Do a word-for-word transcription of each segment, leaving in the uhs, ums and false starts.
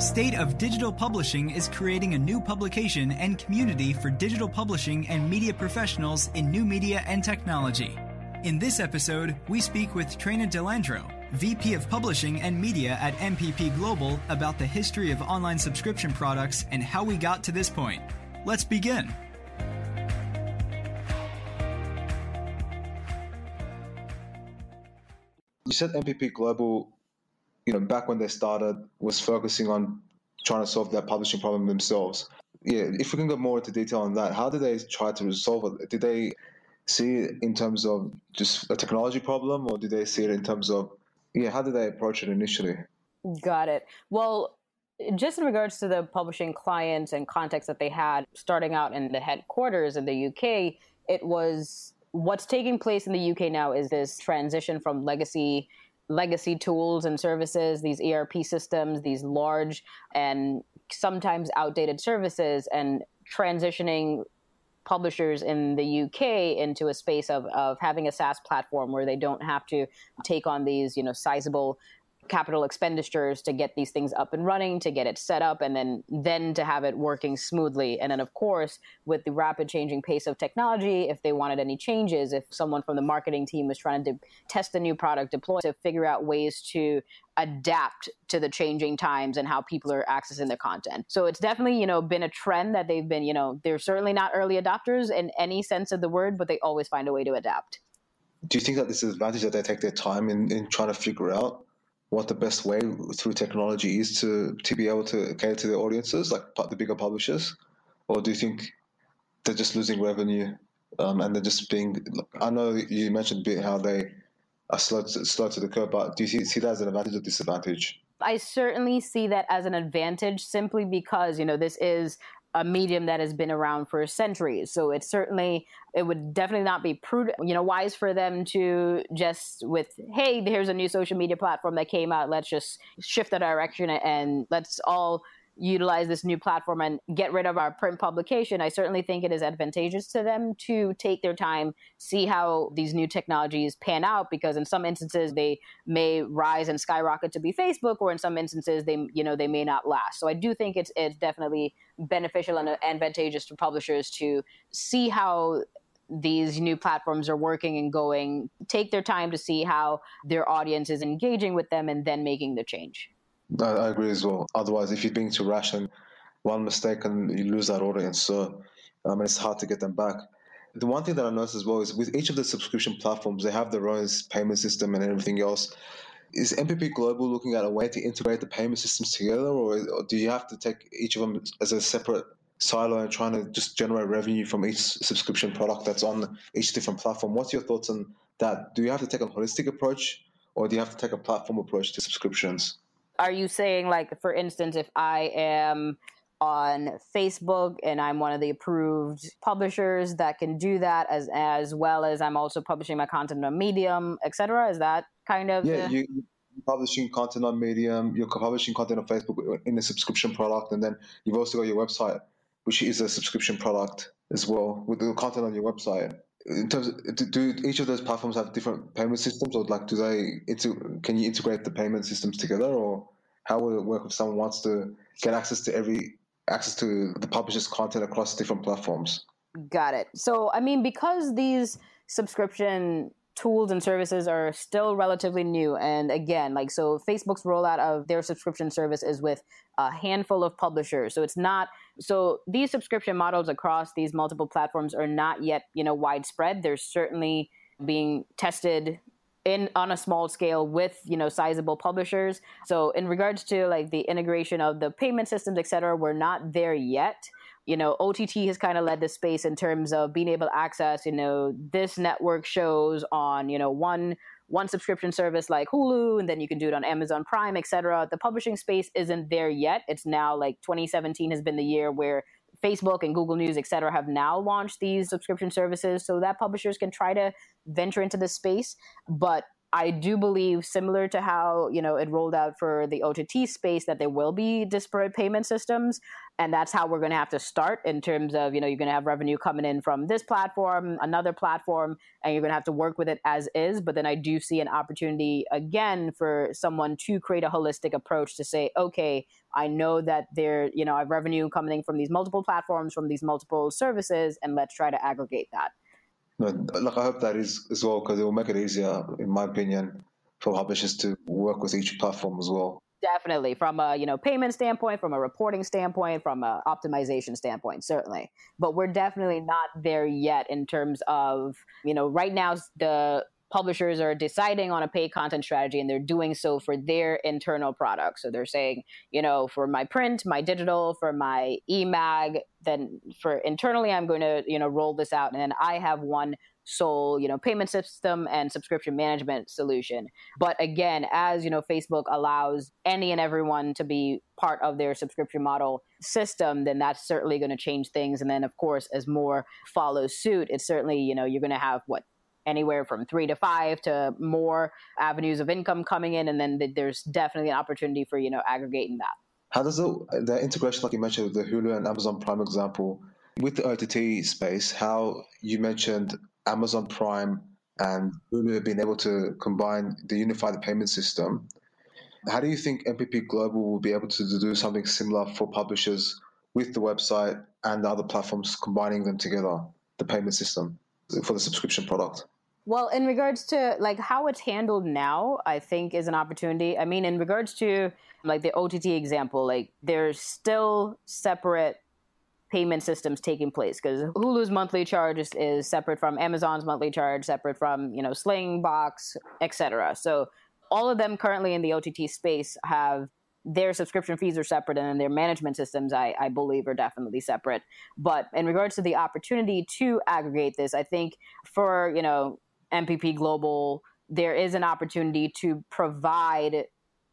State of Digital Publishing is creating a new publication and community for digital publishing and media professionals in new media and technology. In this episode, we speak with Trina Delandro, V P of Publishing and Media at M P P Global, about the history of online subscription products and how we got to this point. Let's begin. You said M P P Global, you know, back when they started, was focusing on trying to solve their publishing problem themselves. Yeah, if we can go more into detail on that, how did they try to resolve it? Did they see it in terms of just a technology problem, or did they see it in terms of, yeah, how did they approach it initially? Got it. Well, just in regards to the publishing clients and context that they had, starting out in the headquarters in the U K, it was what's taking place in the U K now is this transition from legacy legacy tools and services, these E R P systems, these large and sometimes outdated services, and transitioning publishers in the U K into a space of, of having a SaaS platform where they don't have to take on these, you know, sizable capital expenditures to get these things up and running, to get it set up, and then then to have it working smoothly. And then, of course, with the rapid changing pace of technology, if they wanted any changes, if someone from the marketing team was trying to de- test a new product, deploy, to figure out ways to adapt to the changing times and how people are accessing their content. So it's definitely, you know, been a trend that they've been, you know, they're certainly not early adopters in any sense of the word, but they always find a way to adapt. Do you think that this is an advantage that they take their time in, in trying to figure out what the best way through technology is to, to be able to cater to their audiences, like the bigger publishers? Or do you think they're just losing revenue um, and they're just being, I know you mentioned a bit how they are slow to, slow to the curb, but do you see that as an advantage or disadvantage? I certainly see that as an advantage, simply because, you know, this is a medium that has been around for centuries. So it certainly, it would definitely not be prudent, you know, wise for them to just with, hey, here's a new social media platform that came out. Let's just shift the direction and let's all utilize this new platform and get rid of our print publication. I certainly think it is advantageous to them to take their time, see how these new technologies pan out, because in some instances they may rise and skyrocket to be Facebook, or in some instances they, you know, they may not last. So I do think it's it's definitely beneficial and advantageous to publishers to see how these new platforms are working and going, take their time to see how their audience is engaging with them and then making the change. I agree as well. Otherwise, if you're being too rash and one mistake and you lose that audience, so um, it's hard to get them back. The one thing that I noticed as well is with each of the subscription platforms, they have their own payment system and everything else. Is M P P Global looking at a way to integrate the payment systems together, or, or do you have to take each of them as a separate silo and trying to just generate revenue from each subscription product that's on each different platform? What's your thoughts on that? Do you have to take a holistic approach, or do you have to take a platform approach to subscriptions? Are you saying, like, for instance, if I am on Facebook and I'm one of the approved publishers that can do that, as as well as I'm also publishing my content on Medium, et cetera? Is that kind of... Yeah, the... you, you're publishing content on Medium, you're publishing content on Facebook in a subscription product, and then you've also got your website, which is a subscription product as well, with the content on your website. In terms of, do each of those platforms have different payment systems, or like do they can you integrate the payment systems together, or how would it work if someone wants to get access to every access to the publisher's content across different platforms? Got it. So I mean, because these subscription tools and services are still relatively new, and again, like, so Facebook's rollout of their subscription service is with a handful of publishers, so it's not so these subscription models across these multiple platforms are not yet, you know, widespread. They're certainly being tested in on a small scale with, you know, sizable publishers. So in regards to like the integration of the payment systems, et cetera, we're not there yet. You know, O T T has kind of led the space in terms of being able to access, you know, this network shows on, you know, one one subscription service like Hulu, and then you can do it on Amazon Prime, et cetera. The publishing space isn't there yet. It's now like twenty seventeen has been the year where Facebook and Google News, et cetera, have now launched these subscription services so that publishers can try to venture into this space. But I do believe, similar to how, you know, it rolled out for the O T T space, that there will be disparate payment systems. And that's how we're going to have to start in terms of, you know, you're going to have revenue coming in from this platform, another platform, and you're going to have to work with it as is. But then I do see an opportunity, again, for someone to create a holistic approach to say, okay, I know that there, you know, I have revenue coming in from these multiple platforms, from these multiple services, and let's try to aggregate that. Look, I hope that is as well, because it will make it easier, in my opinion, for publishers to work with each platform as well. Definitely, from a you know payment standpoint, from a reporting standpoint, from an optimization standpoint, certainly. But we're definitely not there yet in terms of, you know, right now the publishers are deciding on a paid content strategy, and they're doing so for their internal products. So they're saying, you know, for my print, my digital, for my e-mag, then for internally, I'm going to, you know, roll this out. And then I have one sole, you know, payment system and subscription management solution. But again, as you know, Facebook allows any and everyone to be part of their subscription model system, then that's certainly going to change things. And then of course, as more follows suit, it's certainly, you know, you're going to have what, anywhere from three to five to more avenues of income coming in. And then th- there's definitely an opportunity for, you know, aggregating that. How does the, the integration, like you mentioned, the Hulu and Amazon Prime example, with the O T T space, how you mentioned Amazon Prime and Hulu being able to combine the unified payment system, how do you think M P P Global will be able to do something similar for publishers with the website and the other platforms, combining them together, the payment system for the subscription product? Well, in regards to like how it's handled now, I think is an opportunity. I mean, in regards to like the O T T example, like there's still separate payment systems taking place, because Hulu's monthly charge is, is separate from Amazon's monthly charge, separate from, you know, Slingbox, et cetera. So all of them currently in the O T T space have their subscription fees are separate, and then their management systems, I, I believe, are definitely separate. But in regards to the opportunity to aggregate this, I think for, you know, M P P Global, there is an opportunity to provide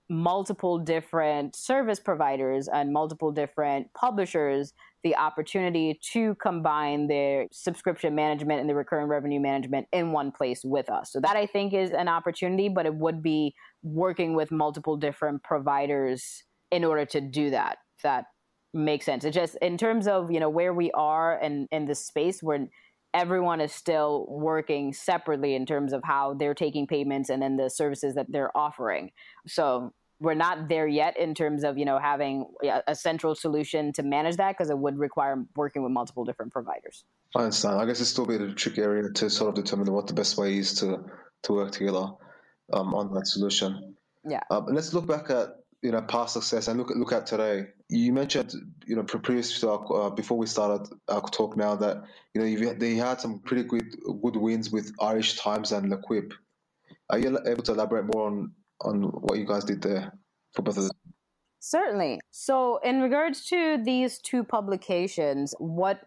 multiple different service providers and multiple different publishers the opportunity to combine their subscription management and the recurring revenue management in one place with us. So that I think is an opportunity, but it would be working with multiple different providers in order to do that, if that makes sense. It just, in terms of, you know, where we are and in this space, where everyone is still working separately in terms of how they're taking payments and then the services that they're offering. So we're not there yet in terms of, you know, having a central solution to manage that, because it would require working with multiple different providers. I understand. I guess it's still a bit of a tricky area to sort of determine what the best way is to, to work together um, on that solution. Yeah. Uh, let's look back at, you know, past success and look at, look at today. You mentioned, you know, previous to our, uh, before we started our talk now that, you know, you've, they had some pretty good, good wins with Irish Times and Le Quip. Are you able to elaborate more on on what you guys did there for both of them? Certainly. So in regards to these two publications, what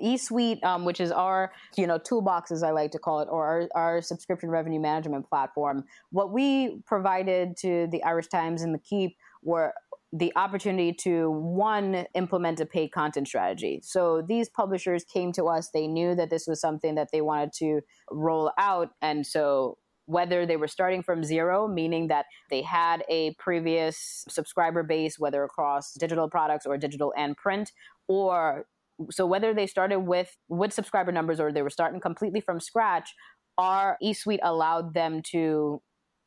E-Suite, um, which is our, you know, toolbox, as I like to call it, or our, our subscription revenue management platform, what we provided to the Irish Times and the Keep were the opportunity to, one, implement a paid content strategy. So these publishers came to us, they knew that this was something that they wanted to roll out. And so whether they were starting from zero, meaning that they had a previous subscriber base, whether across digital products or digital and print, or so whether they started with, with subscriber numbers or they were starting completely from scratch, our E-Suite allowed them to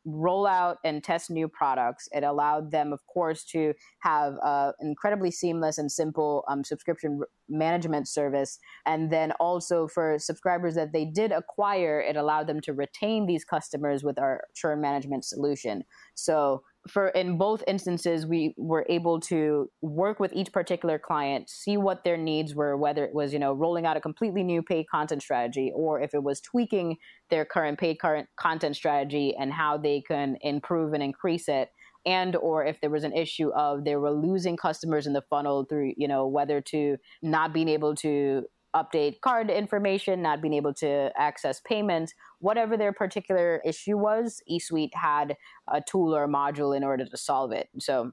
roll out and test new products. It allowed them, of course, to have an incredibly seamless and simple um, subscription management service. And then also for subscribers that they did acquire, it allowed them to retain these customers with our churn management solution. So for in both instances, we were able to work with each particular client, see what their needs were, whether it was, you know, rolling out a completely new paid content strategy, or if it was tweaking their current paid current content strategy and how they can improve and increase it, and or if there was an issue of they were losing customers in the funnel through, you know, whether to not being able to update card information, not being able to access payments, whatever their particular issue was, E-Suite had a tool or a module in order to solve it. So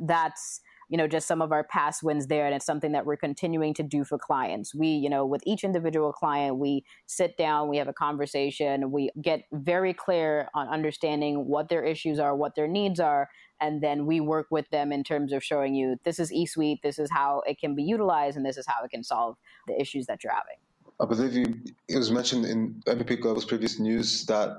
that's you know, just some of our past wins there. And it's something that we're continuing to do for clients. We, you know, with each individual client, we sit down, we have a conversation, we get very clear on understanding what their issues are, what their needs are. And then we work with them in terms of showing you, this is E-Suite, this is how it can be utilized, and this is how it can solve the issues that you're having. I believe you, it was mentioned in M P P Global's previous news that,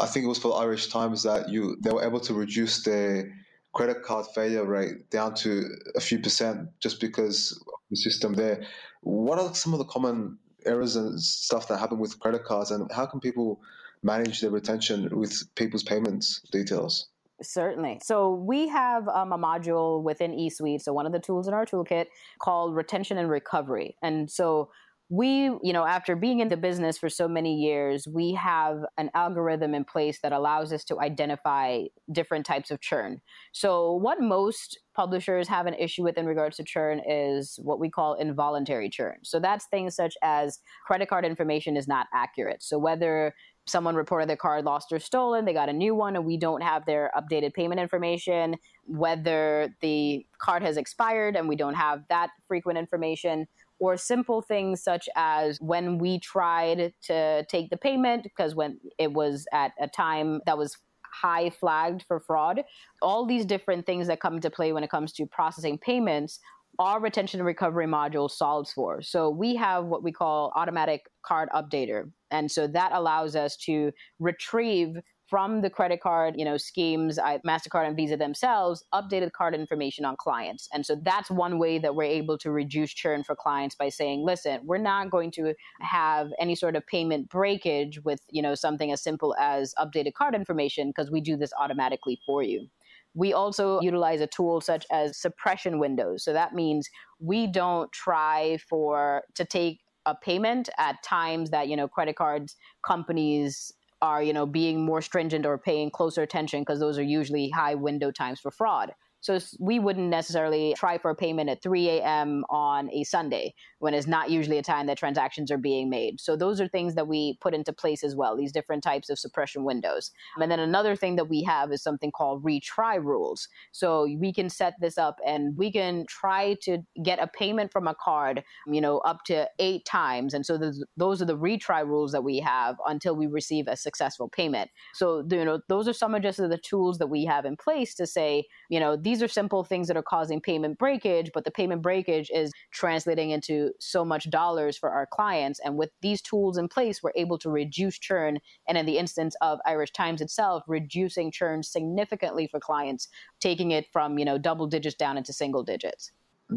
I think it was for the Irish Times, that you they were able to reduce their credit card failure rate down to a few percent just because of the system there. What are some of the common errors and stuff that happen with credit cards, and how can people manage their retention with people's payments details? Certainly. So we have um, a module within E-Suite, so one of the tools in our toolkit, called retention and recovery. And so we, you know, after being in the business for so many years, we have an algorithm in place that allows us to identify different types of churn. So what most publishers have an issue with in regards to churn is what we call involuntary churn. So that's things such as credit card information is not accurate. So whether someone reported their card lost or stolen, they got a new one, and we don't have their updated payment information, whether the card has expired and we don't have that frequent information, or simple things such as when we tried to take the payment because when it was at a time that was high flagged for fraud. All these different things that come into play when it comes to processing payments, our retention and recovery module solves for. So we have what we call automatic card updater. And so that allows us to retrieve from the credit card, you know, schemes, MasterCard and Visa themselves, updated card information on clients. And so that's one way that we're able to reduce churn for clients by saying, listen, we're not going to have any sort of payment breakage with, you know, something as simple as updated card information because we do this automatically for you. We also utilize a tool such as suppression windows. So that means we don't try for to take a payment at times that, you know, credit cards companies are, you know, being more stringent or paying closer attention because those are usually high window times for fraud. So we wouldn't necessarily try for a payment at three a.m. on a Sunday when it's not usually a time that transactions are being made. So those are things that we put into place as well, these different types of suppression windows. And then another thing that we have is something called retry rules. So we can set this up and we can try to get a payment from a card, you know, up to eight times. And so those are the retry rules that we have until we receive a successful payment. So, you know, those are some of just the tools that we have in place to say, you know, these are simple things that are causing payment breakage, but the payment breakage is translating into so much dollars for our clients. And with these tools in place, we're able to reduce churn. And in the instance of Irish Times itself, reducing churn significantly for clients, taking it from, you know, double digits down into single digits.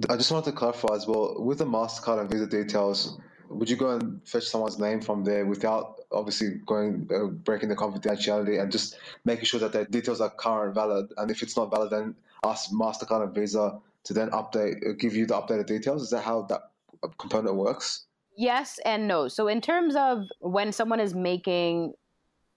I just wanted to clarify as well, with the MasterCard and Visa details, would you go and fetch someone's name from there without obviously going uh, breaking the confidentiality and just making sure that their details are current, valid? And if it's not valid, then ask MasterCard and Visa to then update, give you the updated details? Is that how that component works? Yes and no. So in terms of when someone is making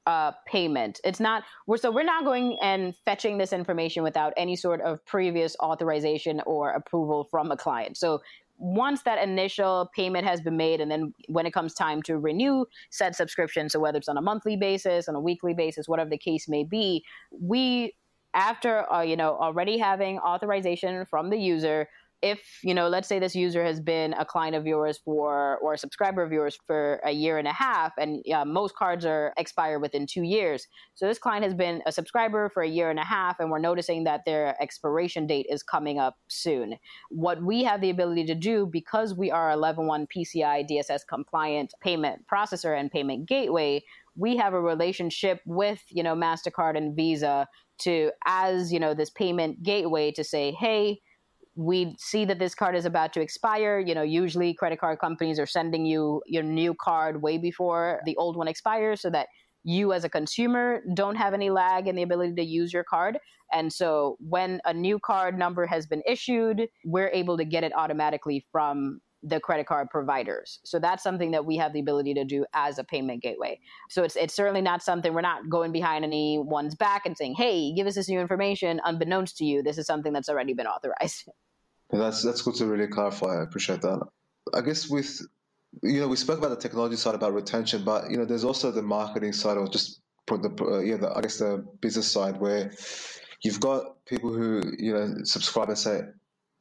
a payment, it's not, we're, so we're not going and fetching this information without any sort of previous authorization or approval from a client. So once that initial payment has been made, and then when it comes time to renew said subscription, so whether it's on a monthly basis, on a weekly basis, whatever the case may be, we after, uh, you know, already having authorization from the user, if, you know, let's say this user has been a client of yours for, or a subscriber of yours for a year and a half, and uh, most cards are expire within two years. So this client has been a subscriber for a year and a half, and we're noticing that their expiration date is coming up soon. What we have the ability to do, because we are eleven one P C I D S S compliant payment processor and payment gateway, we have a relationship with, you know, MasterCard and Visa to, as, you know, this payment gateway to say, hey, we see that this card is about to expire. You know, usually credit card companies are sending you your new card way before the old one expires so that you as a consumer don't have any lag in the ability to use your card. And so when a new card number has been issued, we're able to get it automatically from the credit card providers. So that's something that we have the ability to do as a payment gateway. So it's it's certainly not something, we're not going behind anyone's back and saying, hey, give us this new information. Unbeknownst to you, this is something that's already been authorized. That's that's good to really clarify. I appreciate that. I guess with, you know, we spoke about the technology side about retention, but, you know, there's also the marketing side, or just put the, uh, yeah, the, I guess the business side where you've got people who, you know, subscribe and say,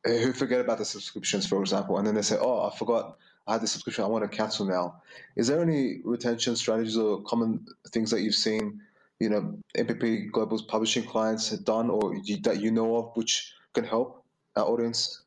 who forget about the subscriptions, for example, and then they say, oh, I forgot I had the subscription, I want to cancel now. Is there any retention strategies or common things that you've seen, you know, M P P Global's publishing clients have done, or you, that you know of, which can help our audience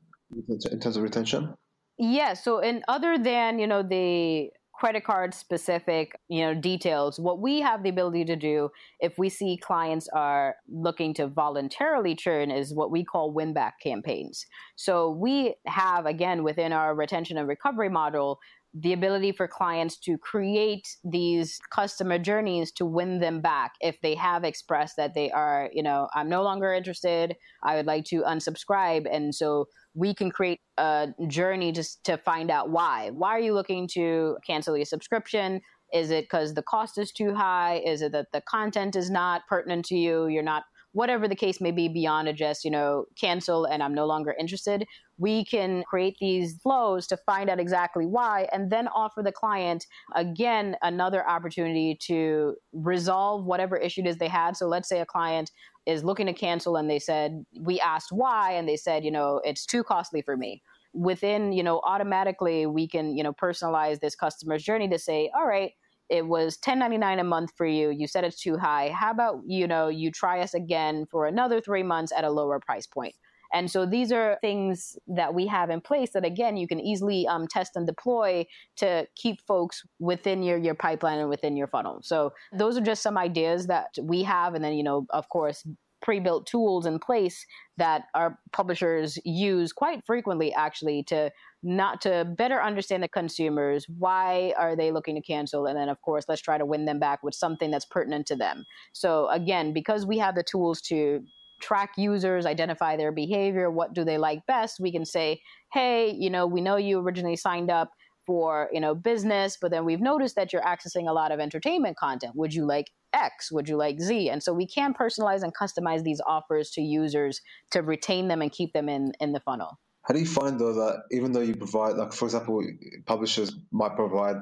in terms of retention? Yeah. So, and other than, you know, the credit card specific, you know, details, what we have the ability to do if we see clients are looking to voluntarily churn is what we call win back campaigns. So we have, again, within our retention and recovery model, the ability for clients to create these customer journeys to win them back if they have expressed that they are, you know, I'm no longer interested, I would like to unsubscribe. And so we can create a journey just to find out why. Why are you looking to cancel your subscription? Is it because the cost is too high? Is it that the content is not pertinent to you? You're not, whatever the case may be, beyond a just, you know, cancel and I'm no longer interested. We can create these flows to find out exactly why, and then offer the client, again, another opportunity to resolve whatever issue it is they had. So let's say a client is looking to cancel and they said, we asked why, and they said, you know, it's too costly for me. Within, you know, automatically we can, you know, personalize this customer's journey to say, all right, it was ten ninety-nine a month for you. You said it's too high. How about, you know, you try us again for another three months at a lower price point? And so these are things that we have in place that, again, you can easily um, test and deploy to keep folks within your, your pipeline and within your funnel. So those are just some ideas that we have. And then, you know, of course, pre-built tools in place that our publishers use quite frequently, actually, to not to better understand the consumers. Why are they looking to cancel? And then, of course, let's try to win them back with something that's pertinent to them. So again, because we have the tools to track users, identify their behavior, what do they like best, we can say, hey, you know, we know you originally signed up for, you know, business, but then we've noticed that you're accessing a lot of entertainment content. Would you like X? Would you like Z? And so we can personalize and customize these offers to users to retain them and keep them in, in the funnel. How do you find, though, that even though you provide, like, for example, publishers might provide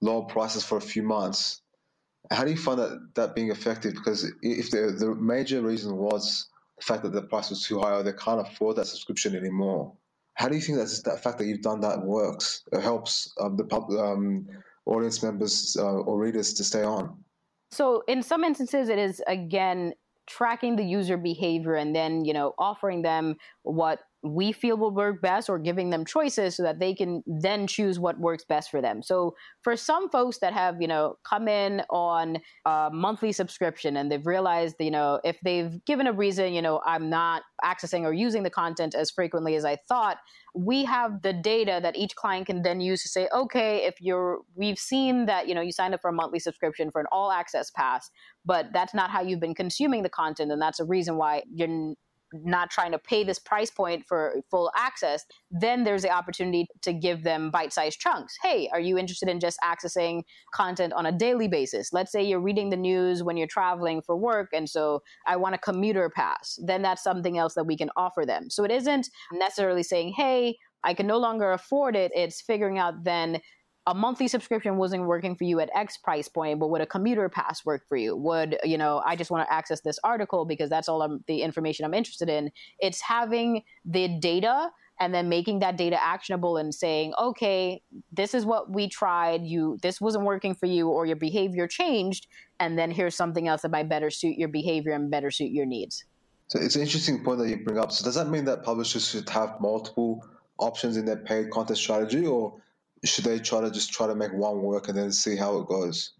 lower prices for a few months, how do you find that, that being effective? Because if the, the major reason was the fact that the price was too high or they can't afford that subscription anymore, how do you think that's, that fact that you've done that works, it helps um, the pub, um, audience members uh, or readers to stay on? So in some instances, it is, again, tracking the user behavior and then, you know, offering them what we feel will work best or giving them choices so that they can then choose what works best for them. So for some folks that have, you know, come in on a monthly subscription and they've realized, you know, if they've given a reason, you know, I'm not accessing or using the content as frequently as I thought, we have the data that each client can then use to say, okay, if you're, we've seen that, you know, you signed up for a monthly subscription for an all access pass, but that's not how you've been consuming the content. And that's a reason why you're not trying to pay this price point for full access, then there's the opportunity to give them bite-sized chunks. Hey, are you interested in just accessing content on a daily basis? Let's say you're reading the news when you're traveling for work, and so I want a commuter pass. Then that's something else that we can offer them. So it isn't necessarily saying, hey, I can no longer afford it. It's figuring out then a monthly subscription wasn't working for you at X price point, but would a commuter pass work for you? Would, you know, I just want to access this article because that's all I'm, the information I'm interested in. It's having the data and then making that data actionable and saying, okay, this is what we tried. You, this wasn't working for you or your behavior changed. And then here's something else that might better suit your behavior and better suit your needs. So it's an interesting point that you bring up. So does that mean that publishers should have multiple options in their paid content strategy, or should they try to just try to make one work and then see how it goes?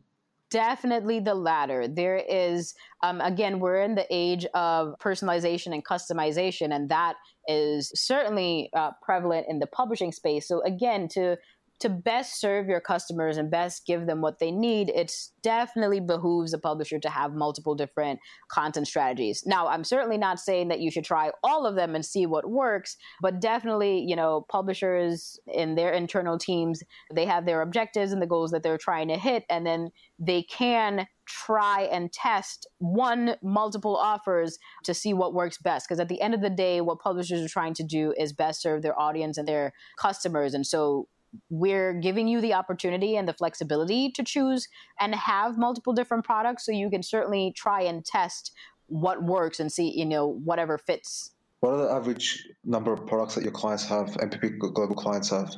Definitely the latter. There is, um, again, we're in the age of personalization and customization, and that is certainly uh, prevalent in the publishing space. So again, to to best serve your customers and best give them what they need, it definitely behooves a publisher to have multiple different content strategies. Now, I'm certainly not saying that you should try all of them and see what works, but definitely, you know, publishers in their internal teams, they have their objectives and the goals that they're trying to hit, and then they can try and test one multiple offers to see what works best. Because at the end of the day, what publishers are trying to do is best serve their audience and their customers. And so we're giving you the opportunity and the flexibility to choose and have multiple different products, so you can certainly try and test what works and see, you know, whatever fits What are the average number of products that your clients have, M P P Global clients have?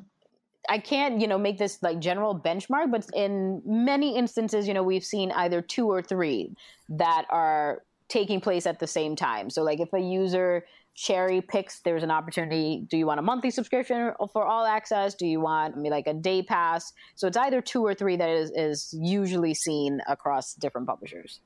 I can't, you know, make this like general benchmark, but in many instances, you know, we've seen either two or three that are taking place at the same time. So like if a user cherry picks, there's an opportunity. Do you want a monthly subscription for all access? Do you want, I mean, like a day pass? So it's either two or three that is, is usually seen across different publishers.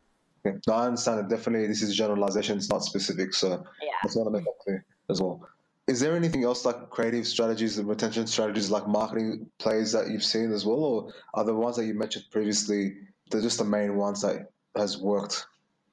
Okay. No, I understand it. Definitely, this is generalization. It's not specific. So yeah. I just want to make that clear as well. Is there anything else like creative strategies and retention strategies like marketing plays that you've seen as well? Or are the ones that you mentioned previously, they're just the main ones that has worked?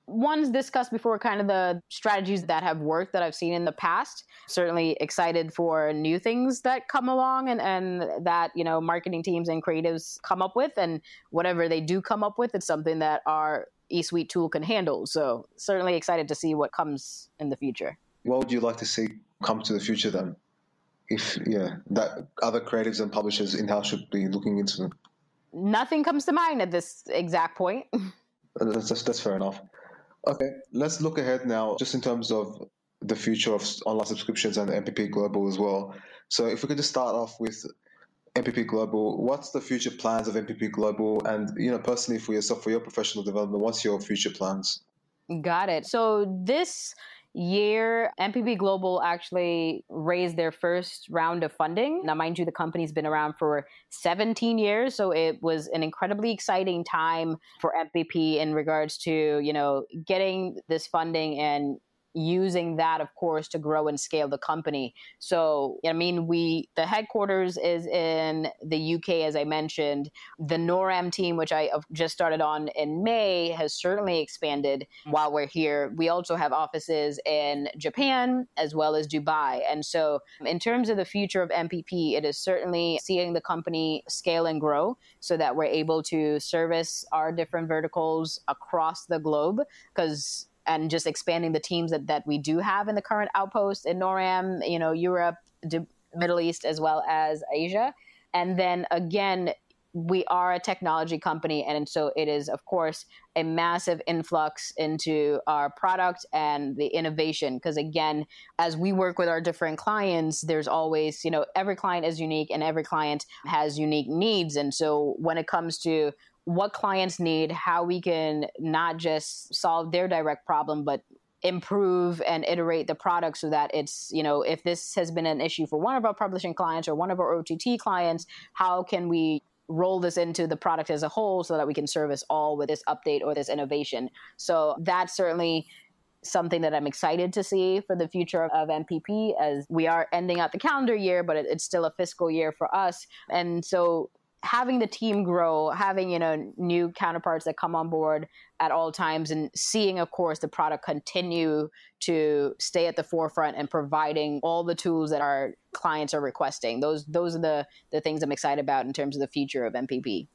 Ones discussed before, kind of the strategies that have worked that I've seen in the past. Certainly excited for new things that come along and, and that, you know, marketing teams and creatives come up with. And whatever they do come up with, it's something that our E-Suite tool can handle. So certainly excited to see what comes in the future. What would you like to see come to the future then, if yeah, that other creatives and publishers in-house should be looking into them? Nothing comes to mind at this exact point. That's, that's, that's fair enough. Okay, let's look ahead now, just in terms of the future of online subscriptions and M P P Global as well. So if we could just start off with M P P Global, what's the future plans of M P P Global? And, you know, personally for yourself, for your professional development, what's your future plans? Got it. So this year, M P P Global actually raised their first round of funding. Now, mind you, the company's been around for seventeen years, so it was an incredibly exciting time for M P P in regards to, you know, getting this funding and using that, of course, to grow and scale the company. So, I mean, we the headquarters is in the U K, as I mentioned. The NORAM team, which I just started on in May, has certainly expanded while we're here. We also have offices in Japan as well as Dubai. And so in terms of the future of M P P, it is certainly seeing the company scale and grow so that we're able to service our different verticals across the globe, because and just expanding the teams that, that we do have in the current outpost in NORAM, you know, Europe, D- Middle East, as well as Asia. And then again, we are a technology company. And so it is, of course, a massive influx into our product and the innovation. Because again, as we work with our different clients, there's always, you know, every client is unique and every client has unique needs. And so when it comes to what clients need, how we can not just solve their direct problem, but improve and iterate the product so that it's, you know, if this has been an issue for one of our publishing clients or one of our O T T clients, how can we roll this into the product as a whole so that we can service all with this update or this innovation? So that's certainly something that I'm excited to see for the future of M P P, as we are ending out the calendar year, but it's still a fiscal year for us. And so having the team grow, having, you know, new counterparts that come on board at all times, and seeing, of course, the product continue to stay at the forefront and providing all the tools that our clients are requesting. Those those are the, the things I'm excited about in terms of the future of M P P.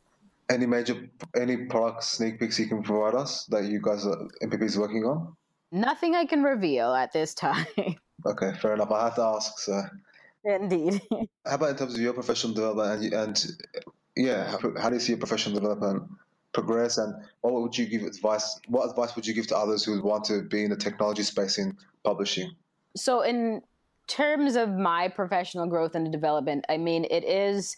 Any major, any product sneak peeks you can provide us that you guys, are, M P P is working on? Nothing I can reveal at this time. Okay, fair enough. I have to ask, so. Indeed. How about in terms of your professional development and, and yeah, how, how do you see your professional development progress, and what would you give advice? What advice would you give to others who want to be in the technology space in publishing? So in terms of my professional growth and development, I mean, it is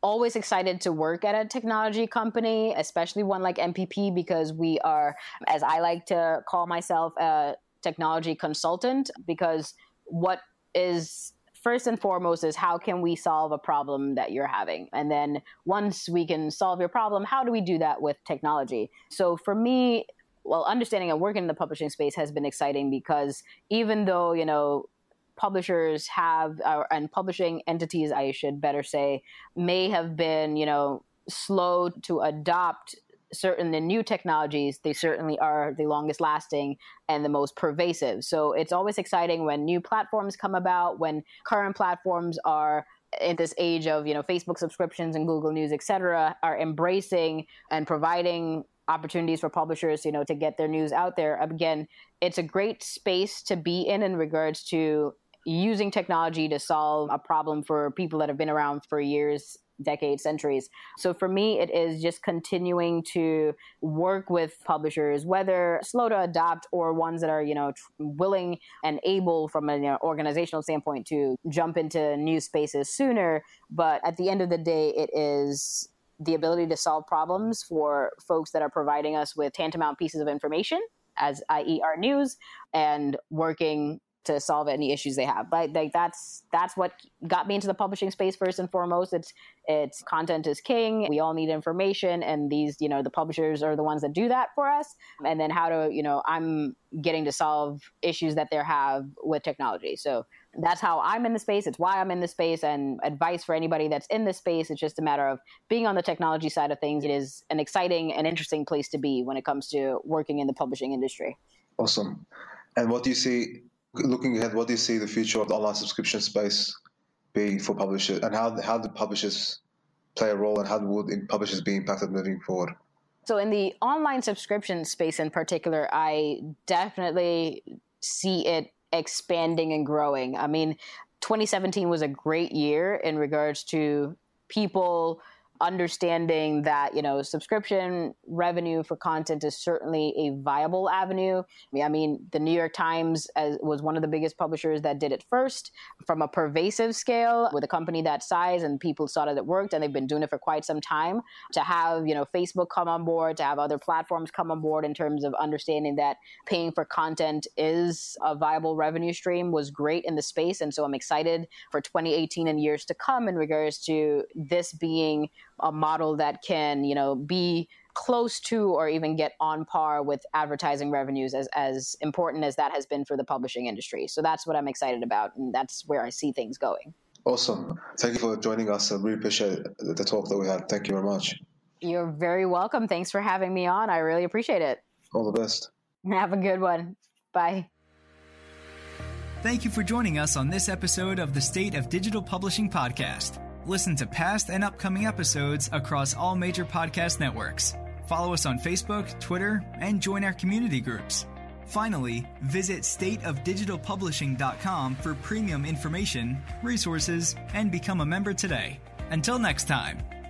always excited to work at a technology company, especially one like M P P, because we are, as I like to call myself, a technology consultant, because what is first and foremost is how can we solve a problem that you're having? And then once we can solve your problem, how do we do that with technology? So for me, well, understanding and working in the publishing space has been exciting, because even though, you know, publishers have, uh, and publishing entities, I should better say, may have been, you know, slow to adopt certain the new technologies, they certainly are the longest lasting and the most pervasive. So it's always exciting when new platforms come about, when current platforms are in this age of, you know, Facebook subscriptions and Google News, et cetera, are embracing and providing opportunities for publishers, you know, to get their news out there. Again, it's a great space to be in in regards to using technology to solve a problem for people that have been around for years decades, centuries. So for me, it is just continuing to work with publishers, whether slow to adopt or ones that are, you know, willing and able from an you know, organizational standpoint to jump into new spaces sooner. But at the end of the day, it is the ability to solve problems for folks that are providing us with tantamount pieces of information, as that is our news, and working to solve any issues they have. But like that's that's what got me into the publishing space first and foremost. It's it's content is king. We all need information, and these you know the publishers are the ones that do that for us. And then how to you know I'm getting to solve issues that they have with technology. So that's how I'm in the space. It's why I'm in the space, and advice for anybody that's in the space. It's just a matter of being on the technology side of things. It is an exciting and interesting place to be when it comes to working in the publishing industry. Awesome. And what do you see? Looking ahead, what do you see the future of the online subscription space being for publishers, and how how do publishers play a role, and how would publishers be impacted moving forward? So in the online subscription space in particular, I definitely see it expanding and growing. I mean, twenty seventeen was a great year in regards to people understanding that, you know, subscription revenue for content is certainly a viable avenue. I mean, the New York Times as, was one of the biggest publishers that did it first from a pervasive scale with a company that size, and people saw that it worked, and they've been doing it for quite some time. To have, you know, Facebook come on board, to have other platforms come on board in terms of understanding that paying for content is a viable revenue stream was great in the space. And so I'm excited for twenty eighteen and years to come in regards to this being a model that can, you know, be close to or even get on par with advertising revenues, as, as important as that has been for the publishing industry. So that's what I'm excited about, and that's where I see things going. Awesome. Thank you for joining us. I really appreciate the talk that we had. Thank you very much. You're very welcome. Thanks for having me on. I really appreciate it. All the best. Have a good one. Bye. Thank you for joining us on this episode of the State of Digital Publishing Podcast. Listen to past and upcoming episodes across all major podcast networks. Follow us on Facebook, Twitter, and join our community groups. Finally, visit state of digital publishing dot com for premium information, resources, and become a member today. Until next time.